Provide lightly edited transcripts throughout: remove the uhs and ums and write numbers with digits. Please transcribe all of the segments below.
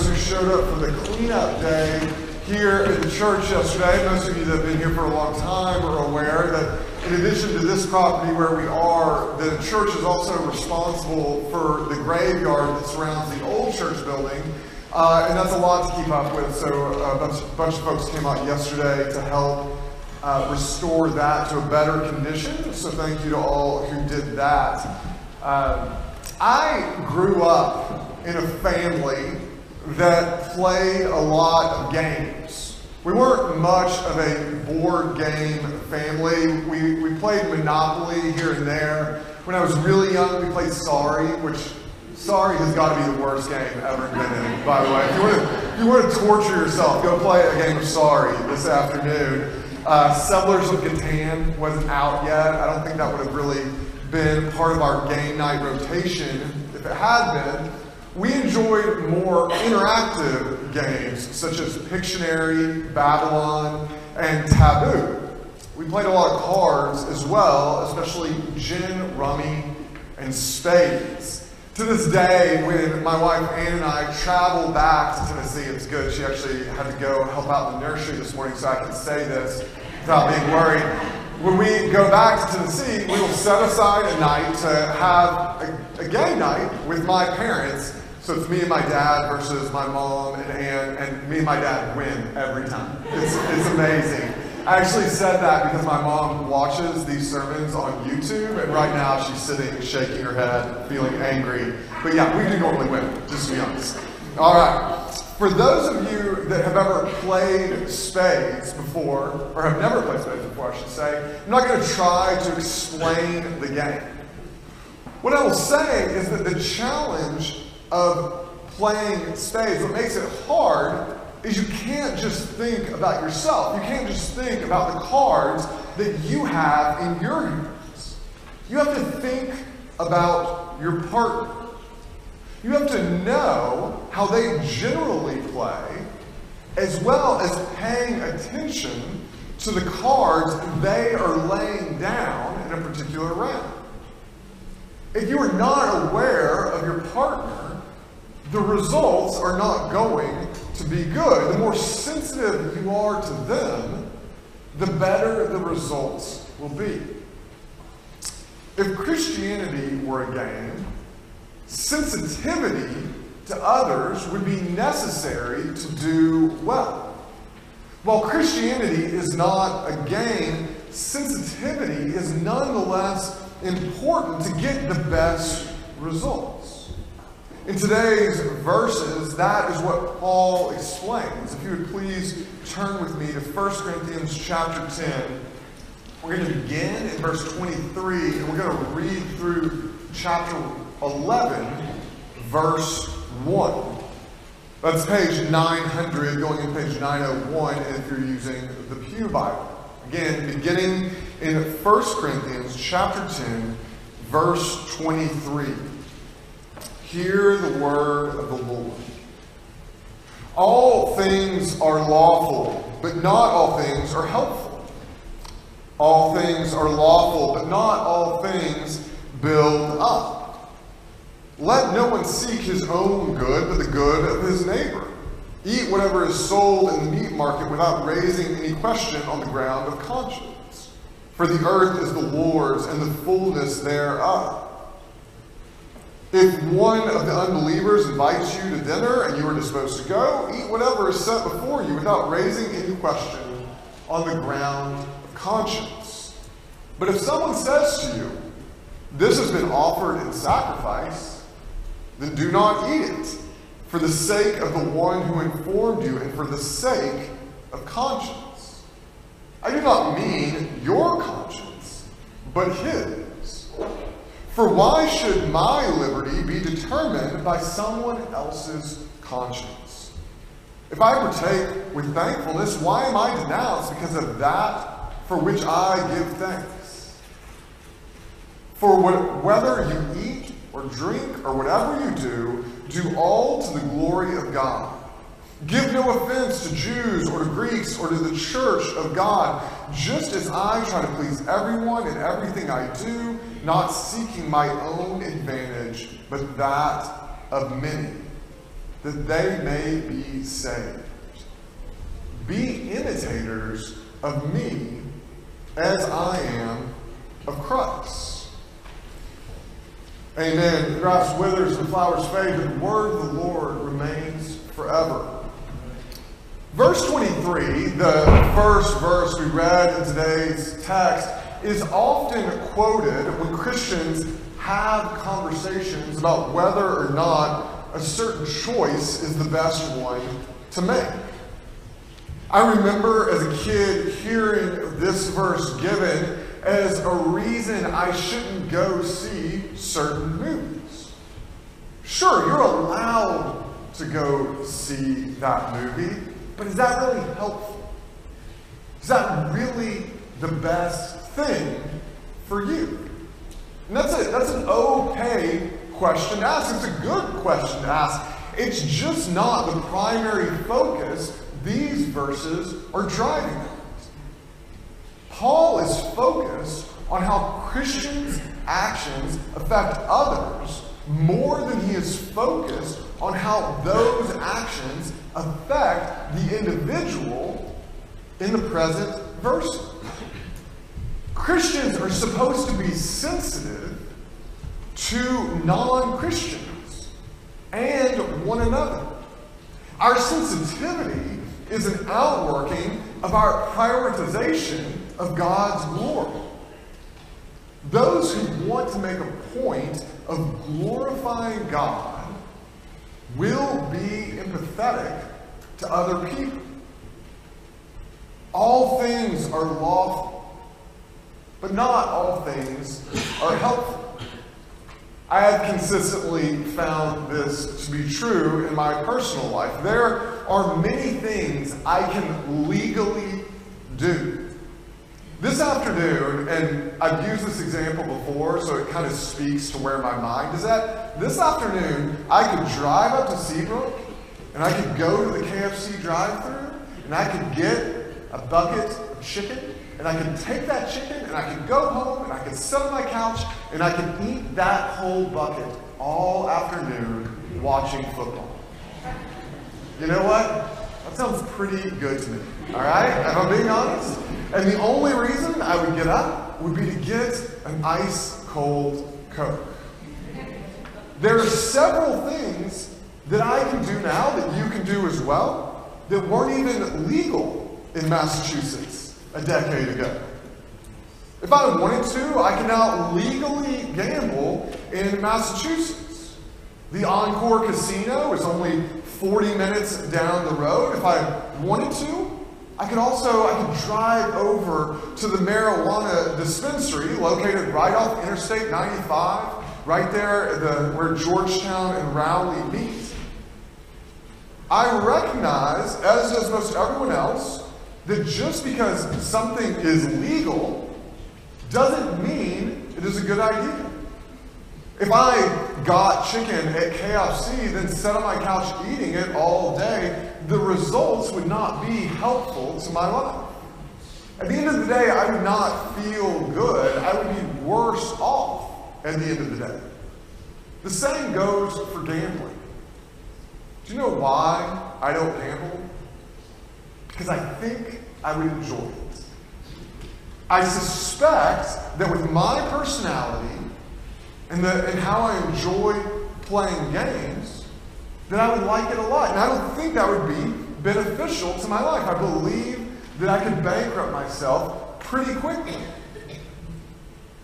those who showed up for the cleanup day here at the church yesterday. Most of you that have been here for a long time are aware that in addition to this property where we are, the church is also responsible for the graveyard that surrounds the old church building. And that's a lot to keep up with, so a bunch of folks came out yesterday to help restore that to a better condition, so thank you to all who did that. I grew up in a family that played a lot of games. We weren't much of a board game family. We played Monopoly here and there. When I was really young, we played Sorry, which Sorry has got to be the worst game ever invented, by the way. If you want to torture yourself, go play a game of Sorry this afternoon. Settlers of Catan wasn't out yet. I don't think that would have really been part of our game night rotation if it had been. We enjoyed more interactive games such as Pictionary, Babylon, and Taboo. We played a lot of cards as well, especially gin, rummy, and spades. To this day, when my wife Ann and I travel back to Tennessee, it's good, she actually had to go help out in the nursery this morning so I can say this without being worried. When we go back to Tennessee, we will set aside a night to have a game night with my parents. So it's me and my dad versus my mom and Ann, and me and my dad win every time. It's amazing. I actually said that because my mom watches these sermons on YouTube, and right now she's sitting, shaking her head, feeling angry. But yeah, we do normally win, just to be honest. All right. For those of you that have ever played spades before, or have never played spades before, I should say, I'm not going to try to explain the game. What I will say is that the challenge of playing spades, what makes it hard, is you can't just think about yourself. You can't just think about the cards that you have in your hands. You have to think about your partner. You have to know how they generally play, as well as paying attention to the cards they are laying down in a particular round. If you are not aware of your partner, the results are not going to be good. The more sensitive you are to them, the better the results will be. If Christianity were a game, sensitivity to others would be necessary to do well. While Christianity is not a game, sensitivity is nonetheless important to get the best results. In today's verses, that is what Paul explains. If you would please turn with me to 1 Corinthians chapter 10. We're going to begin in verse 23, and we're going to read through chapter 11, verse 1. That's page 900, going into page 901, if you're using the Pew Bible. Again, beginning in 1 Corinthians chapter 10, verse 23. Hear the word of the Lord. All things are lawful, but not all things are helpful. All things are lawful, but not all things build up. Let no one seek his own good, but the good of his neighbor. Eat whatever is sold in the meat market without raising any question on the ground of conscience. For the earth is the Lord's and the fullness thereof. If one of the unbelievers invites you to dinner and you are disposed to go, eat whatever is set before you without raising any question on the ground of conscience. But if someone says to you, this has been offered in sacrifice, then do not eat it for the sake of the one who informed you and for the sake of conscience. I do not mean your conscience, but his. For why should my liberty be determined by someone else's conscience? If I partake with thankfulness, why am I denounced because of that for which I give thanks? For whether you eat or drink or whatever you do, do all to the glory of God. Give no offense to Jews or to Greeks or to the church of God, just as I try to please everyone in everything I do, not seeking my own advantage, but that of many, that they may be saved. Be imitators of me as I am of Christ. Amen. The grass withers, the flowers fade, but the word of the Lord remains forever. Verse 23, the first verse we read in today's text, is often quoted when Christians have conversations about whether or not a certain choice is the best one to make. I remember as a kid hearing this verse given as a reason I shouldn't go see certain movies. Sure, you're allowed to go see that movie, but is that really helpful? Is that really the best thing for you? And that's an okay question to ask. It's a good question to ask. It's just not the primary focus these verses are driving at. Paul is focused on how Christians' actions affect others more than he is focused on how those actions affect the individual in the present verse. Christians are supposed to be sensitive to non-Christians and one another. Our sensitivity is an outworking of our prioritization of God's glory. Those who want to make a point of glorifying God will be empathetic to other people. All things are lawful, but not all things are helpful. I have consistently found this to be true in my personal life. There are many things I can legally do. This afternoon, and I've used this example before, so it kind of speaks to where my mind is at. This afternoon, I could drive up to Seabrook, and I could go to the KFC drive-thru, and I could get a bucket of chicken, and I could take that chicken, and I could go home, and I could sit on my couch, and I could eat that whole bucket all afternoon watching football. You know what? That sounds pretty good to me, all right? If I'm being honest. And the only reason I would get up would be to get an ice-cold Coke. There are several things that I can do now that you can do as well that weren't even legal in Massachusetts a decade ago. If I wanted to, I can now legally gamble in Massachusetts. The Encore Casino is only 40 minutes down the road. If I wanted to, I could drive over to the marijuana dispensary located right off Interstate 95, right there where Georgetown and Rowley meet. I recognize, as does most everyone else, that just because something is legal doesn't mean it is a good idea. If I got chicken at KFC, then sat on my couch eating it all day, the results would not be helpful to my life. At the end of the day, I would not feel good. I would be worse off at the end of the day. The same goes for gambling. Do you know why I don't gamble? Because I think I would enjoy it. I suspect that with my personality, and how I enjoy playing games, that I would like it a lot. And I don't think that would be beneficial to my life. I believe that I could bankrupt myself pretty quickly.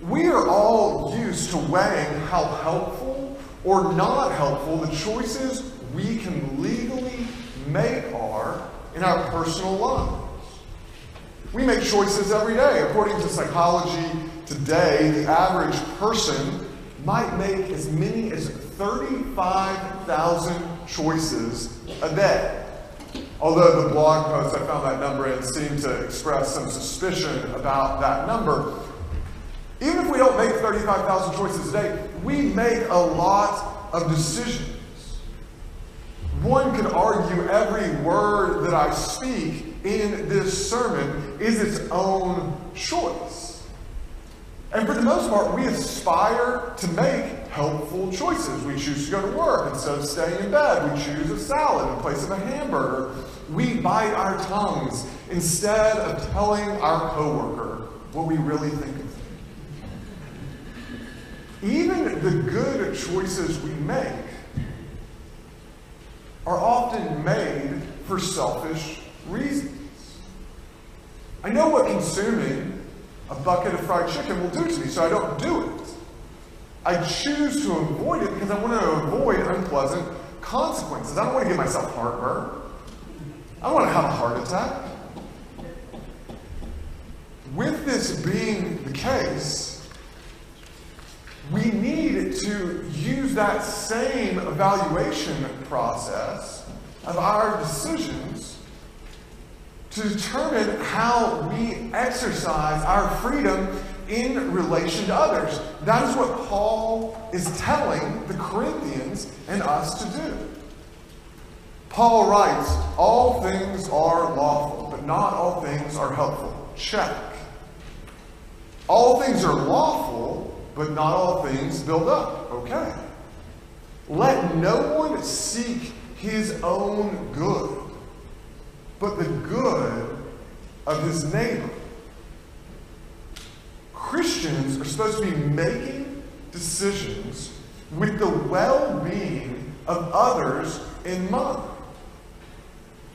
We are all used to weighing how helpful or not helpful the choices we can legally make are in our personal lives. We make choices every day. According to Psychology Today, the average person might make as many as 35,000 choices a day. Although the blog post, I found that number and seemed to express some suspicion about that number. Even if we don't make 35,000 choices a day, we make a lot of decisions. One could argue every word that I speak in this sermon is its own choice. And for the most part, we aspire to make helpful choices. We choose to go to work instead of staying in bed. We choose a salad in place of a hamburger. We bite our tongues instead of telling our coworker what we really think of them. Even the good choices we make are often made for selfish reasons. I know what consuming a bucket of fried chicken will do to me, so I don't do it. I choose to avoid it because I want to avoid unpleasant consequences. I don't want to give myself heartburn. I don't want to have a heart attack. With this being the case, we need to use that same evaluation process of our decisions to determine how we exercise our freedom in relation to others. That is what Paul is telling the Corinthians and us to do. Paul writes, all things are lawful, but not all things are helpful. Check. All things are lawful, but not all things build up. Okay. Let no one seek his own good, but the good of his neighbor. Christians are supposed to be making decisions with the well-being of others in mind.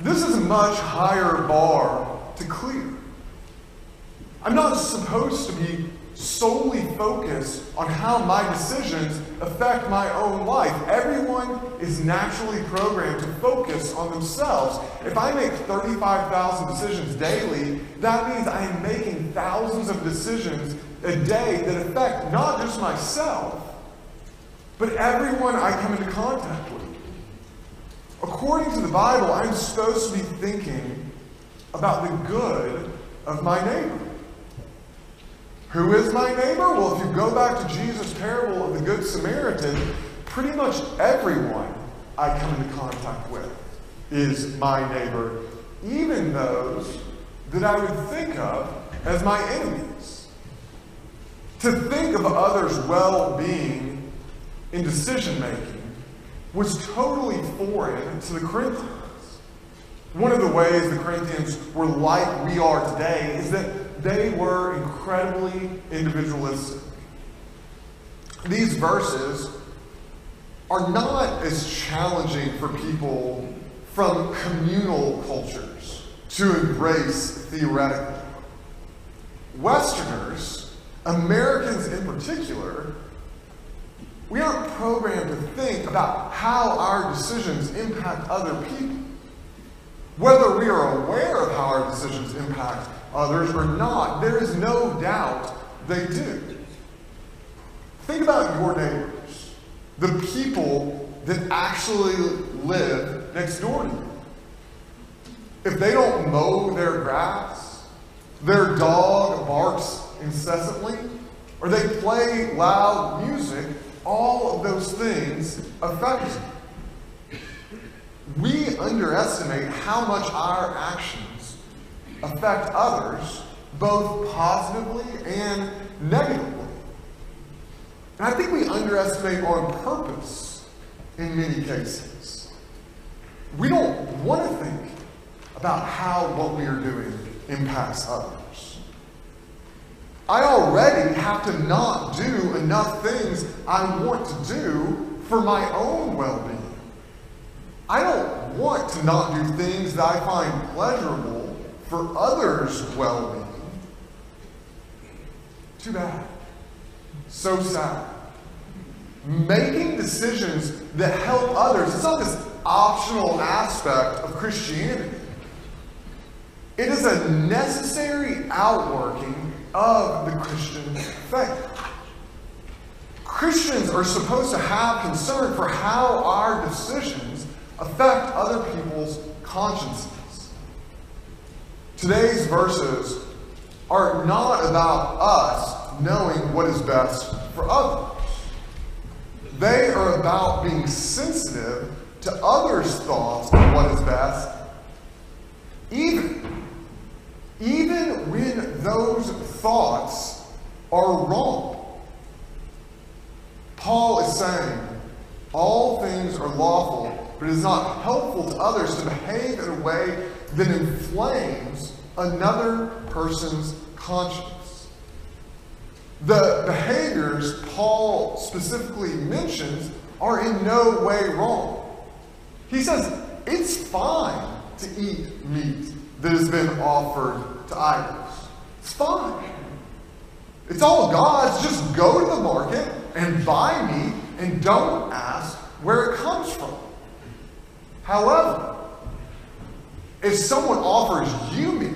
This is a much higher bar to clear. I'm not supposed to be solely focused on how my decisions affect my own life. Everyone is naturally programmed to focus on themselves. If I make 35,000 decisions daily, that means I am making thousands of decisions a day that affect not just myself, but everyone I come into contact with. According to the Bible, I'm supposed to be thinking about the good of my neighbor. Who is my neighbor? Well, if you go back to Jesus' parable of the Good Samaritan, pretty much everyone I come into contact with is my neighbor, even those that I would think of as my enemies. To think of others' well-being in decision-making was totally foreign to the Corinthians. One of the ways the Corinthians were like we are today is that they were incredibly individualistic. These verses are not as challenging for people from communal cultures to embrace theoretically. Westerners, Americans in particular, we aren't programmed to think about how our decisions impact other people. Whether we are aware of how our decisions impact others or not, there is no doubt they do. Think about your neighbors, the people that actually live next door to you. If they don't mow their grass, their dog barks incessantly, or they play loud music, all of those things affect you. We underestimate how much our actions affect others, both positively and negatively. And I think we underestimate on purpose in many cases. We don't want to think about how what we are doing impacts others. I already have to not do enough things I want to do for my own well-being. I don't want to not do things that I find pleasurable for others' well-being. Too bad. So sad. Making decisions that help others, it's not this optional aspect of Christianity. It is a necessary outworking of the Christian faith. Christians are supposed to have concern for how our decisions affect other people's consciences. Today's verses are not about us knowing what is best for others. They are about being sensitive to others' thoughts on what is best, even when those thoughts are wrong. Paul is saying, all things are lawful, but it is not helpful to others to behave in a way that inflames another person's conscience. The behaviors Paul specifically mentions are in no way wrong. He says it's fine to eat meat that has been offered to idols. It's fine. It's all God's. Just go to the market and buy meat and don't ask where it comes from. However, if someone offers you meat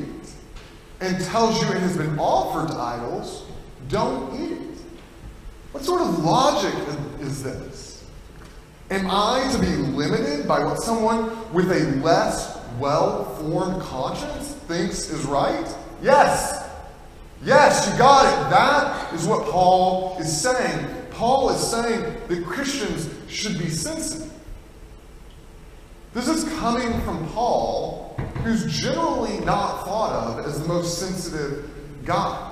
and tells you it has been offered to idols, don't eat it. What sort of logic is this? Am I to be limited by what someone with a less well-formed conscience thinks is right? Yes. Yes, you got it. That is what Paul is saying. Paul is saying that Christians should be sensitive. This is coming from Paul, who's generally not thought of as the most sensitive guy.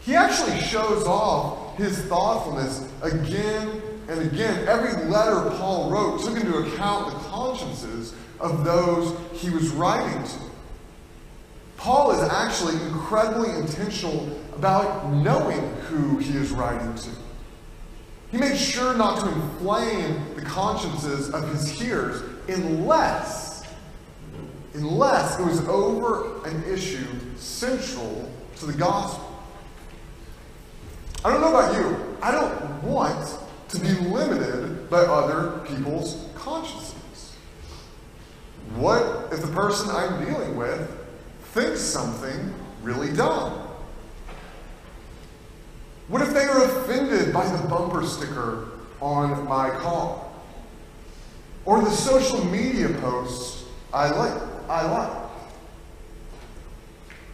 He actually shows off his thoughtfulness again and again. Every letter Paul wrote took into account the consciences of those he was writing to. Paul is actually incredibly intentional about knowing who he is writing to. He made sure not to inflame the consciences of his hearers unless it was over an issue central to the gospel. I don't know about you. I don't want to be limited by other people's consciences. What if the person I'm dealing with thinks something really dumb? What if they are offended by the bumper sticker on my car? Or the social media posts I like?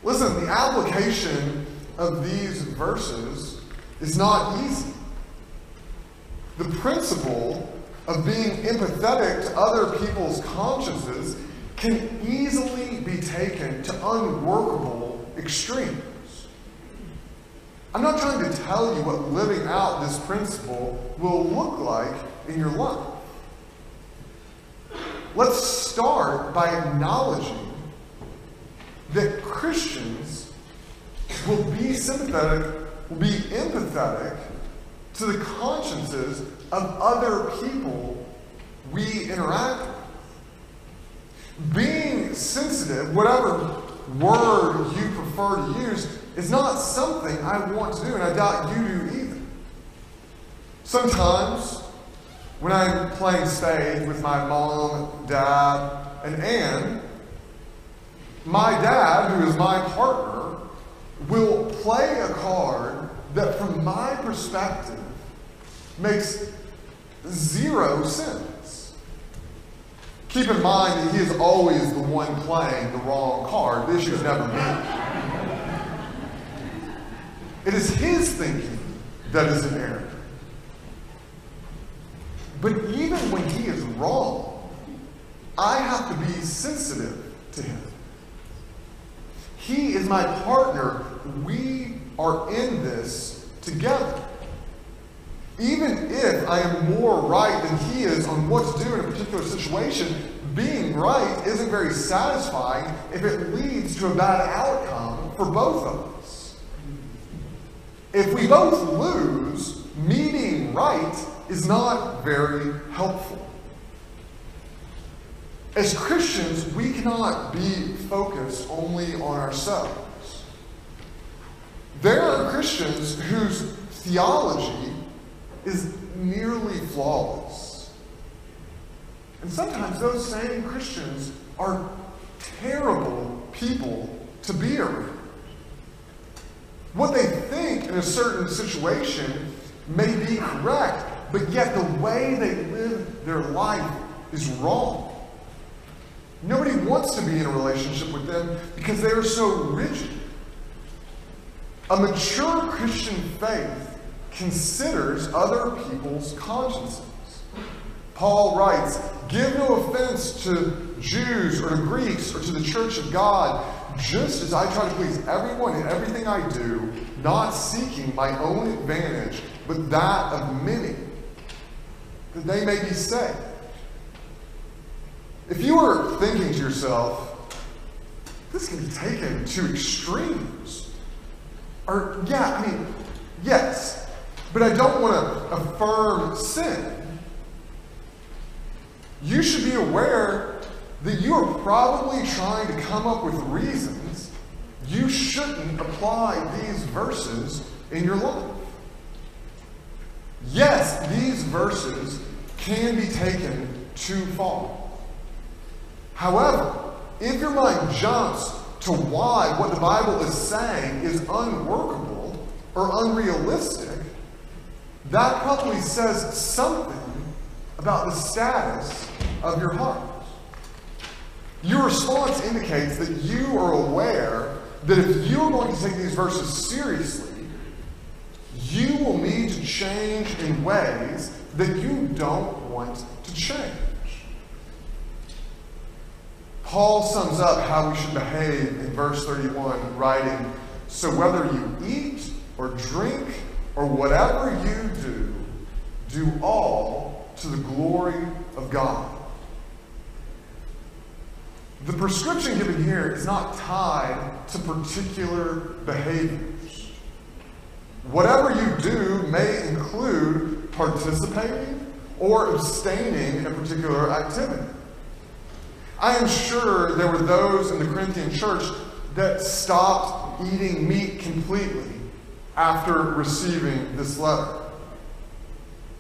Listen, the application of these verses is not easy. The principle of being empathetic to other people's consciences can easily be taken to unworkable extremes. I'm not trying to tell you what living out this principle will look like in your life. Let's start by acknowledging that Christians will be sympathetic, will be empathetic to the consciences of other people we interact with. Being sensitive, whatever word you prefer to use, is not something I want to do, and I doubt you do either. Sometimes, when I'm playing spades with my mom, dad, and Ann, my dad, who is my partner, will play a card that, from my perspective, makes zero sense. Keep in mind that he is always the one playing the wrong card. The issue is never me. It is his thinking that is an error. But even when he is wrong, I have to be sensitive to him. He is my partner. We are in this together. Even if I am more right than he is on what to do in a particular situation, being right isn't very satisfying if it leads to a bad outcome for both of us. If we both lose, me being right is not very helpful. As Christians, we cannot be focused only on ourselves. There are Christians whose theology is nearly flawless. And sometimes those same Christians are terrible people to be around. What they think in a certain situation may be correct, but yet the way they live their life is wrong. Nobody wants to be in a relationship with them because they are so rigid. A mature Christian faith considers other people's consciences. Paul writes, "Give no offense to Jews or to Greeks or to the church of God, just as I try to please everyone in everything I do, not seeking my own advantage, but that of many, that they may be saved. If you were thinking to yourself, this can be taken to extremes, or, yeah, I mean, yes, but I don't want to affirm sin, you should be aware that you are probably trying to come up with reasons you shouldn't apply these verses in your life. Yes, these verses can be taken too far. However, if your mind jumps to why what the Bible is saying is unworkable or unrealistic, that probably says something about the status of your heart. Your response indicates that you are aware that if you are going to take these verses seriously, you will need to change in ways that you don't want to change. Paul sums up how we should behave in verse 31, writing, "So whether you eat or drink or whatever you do, do all to the glory of God." The prescription given here is not tied to particular behaviors. Whatever you do may include participating or abstaining in particular activity. I am sure there were those in the Corinthian church that stopped eating meat completely after receiving this letter.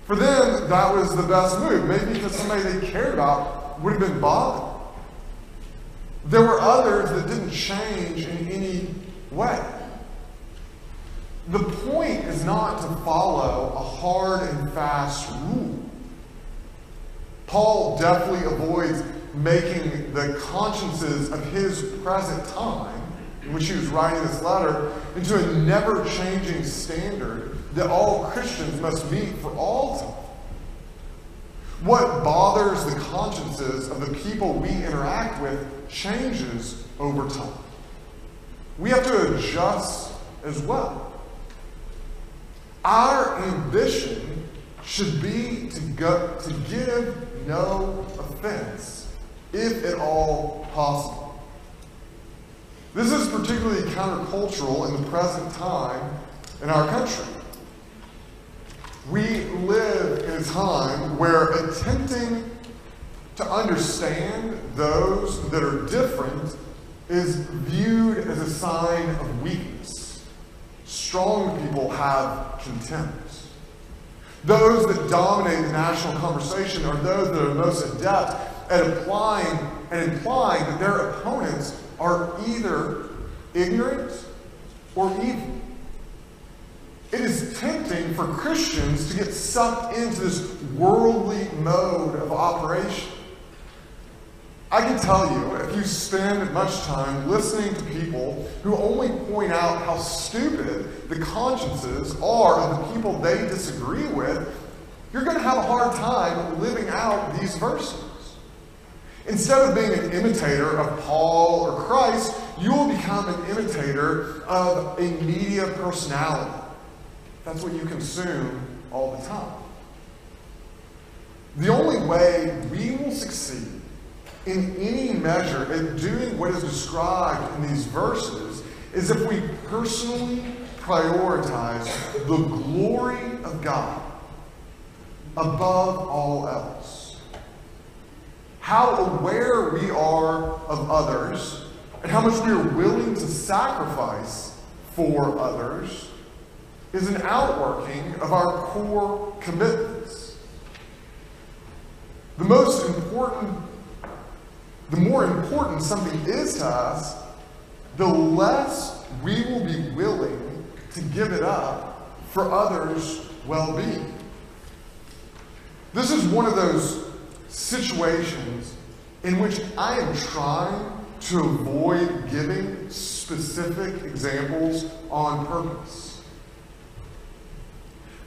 For them, that was the best move, maybe because somebody they cared about would have been bothered. There were others that didn't change in any way. The point is not to follow a hard and fast rule. Paul definitely avoids making the consciences of his present time, in which he was writing this letter, into a never-changing standard that all Christians must meet for all time. What bothers the consciences of the people we interact with changes over time. We have to adjust as well. Our ambition should be to give no offense, if at all possible. This is particularly countercultural in the present time in our country. We live in a time where attempting to understand those that are different is viewed as a sign of weakness. Strong people have contempt. Those that dominate the national conversation are those that are most adept at implying that their opponents are either ignorant or evil. It is tempting for Christians to get sucked into this worldly mode of operation. I can tell you, if you spend much time listening to people who only point out how stupid the consciences are of the people they disagree with, you're going to have a hard time living out these verses. Instead of being an imitator of Paul or Christ, you will become an imitator of a media personality. That's what you consume all the time. The only way we will succeed in any measure at doing what is described in these verses is if we personally prioritize the glory of God above all else. How aware we are of others and how much we are willing to sacrifice for others is an outworking of our core commitments. The more important something is to us, the less we will be willing to give it up for others' well-being. This is one of those situations in which I am trying to avoid giving specific examples on purpose.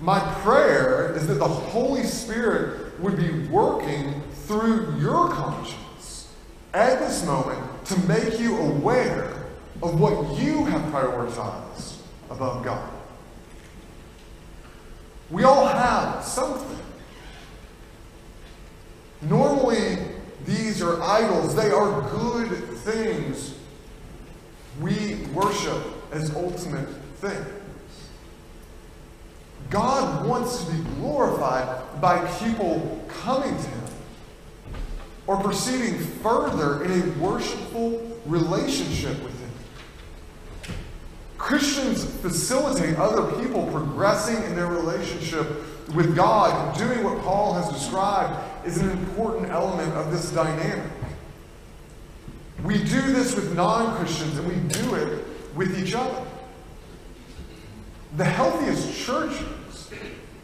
My prayer is that the Holy Spirit would be working through your conscience at this moment to make you aware of what you have prioritized above God. We all have something. Normally, these are idols. They are good things we worship as ultimate things. God wants to be glorified by people coming to Him or proceeding further in a worshipful relationship with Him. Christians facilitate other people progressing in their relationship with God. Doing what Paul has described is an important element of this dynamic. We do this with non-Christians and we do it with each other. The healthiest churches,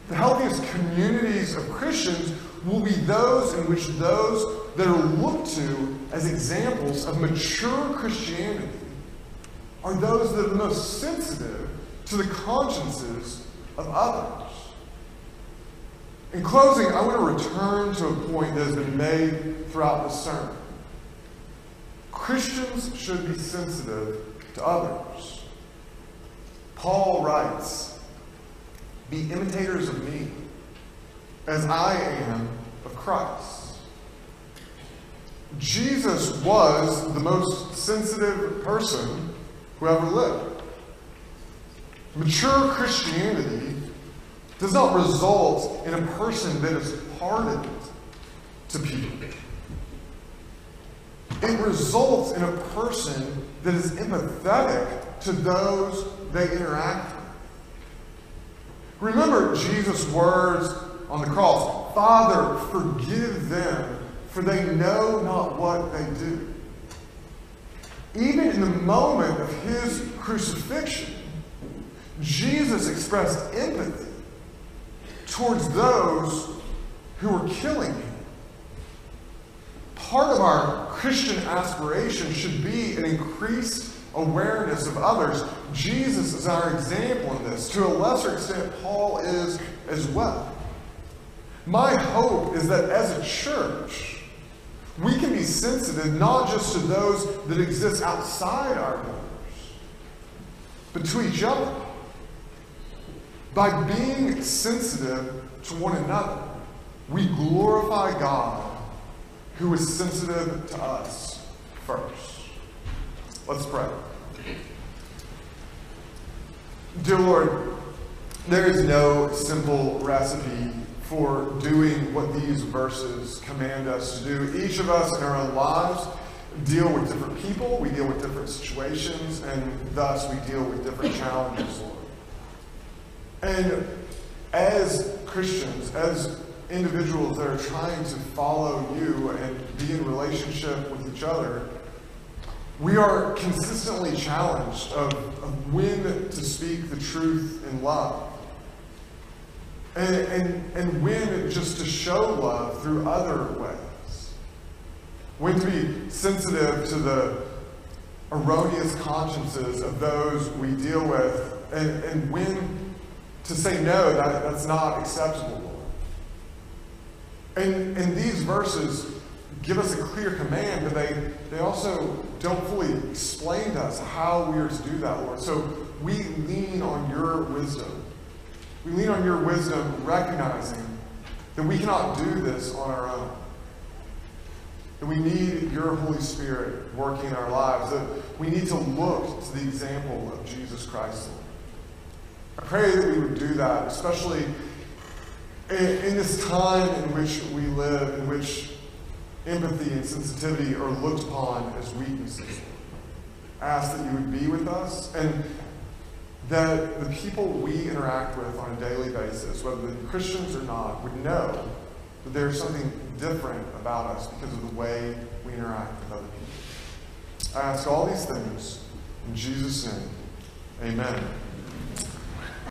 the healthiest communities of Christians will be those in which those that are looked to as examples of mature Christianity are those that are most sensitive to the consciences of others. In closing, I want to return to a point that has been made throughout the sermon. Christians should be sensitive to others. Paul writes, "Be imitators of me, as I am of Christ." Jesus was the most sensitive person who ever lived. Mature Christianity does not result in a person that is hardened to people. It results in a person that is empathetic to those they interact with. Remember Jesus' words on the cross, "Father, forgive them, for they know not what they do." Even in the moment of His crucifixion, Jesus expressed empathy towards those who were killing Him. Part of our Christian aspiration should be an increased awareness of others. Jesus is our example in this. To a lesser extent, Paul is as well. My hope is that as a church, we can be sensitive not just to those that exist outside our borders, but to each other. By being sensitive to one another, we glorify God who is sensitive to us first. Let's pray. Dear Lord, there is no simple recipe for doing what these verses command us to do. Each of us in our own lives deal with different people, we deal with different situations, and thus we deal with different challenges, Lord. And as Christians, as individuals that are trying to follow you and be in relationship with each other, we are consistently challenged of when to speak the truth in love and when just to show love through other ways, when to be sensitive to the erroneous consciences of those we deal with and when to say no, that's not acceptable, Lord. And these verses give us a clear command, but they also don't fully explain to us how we are to do that, Lord. So we lean on your wisdom. We lean on your wisdom, recognizing that we cannot do this on our own. That we need your Holy Spirit working in our lives. That we need to look to the example of Jesus Christ, Lord. I pray that we would do that, especially in this time in which we live, in which empathy and sensitivity are looked upon as weaknesses. I ask that you would be with us and that the people we interact with on a daily basis, whether they're Christians or not, would know that there's something different about us because of the way we interact with other people. I ask all these things in Jesus' name. Amen.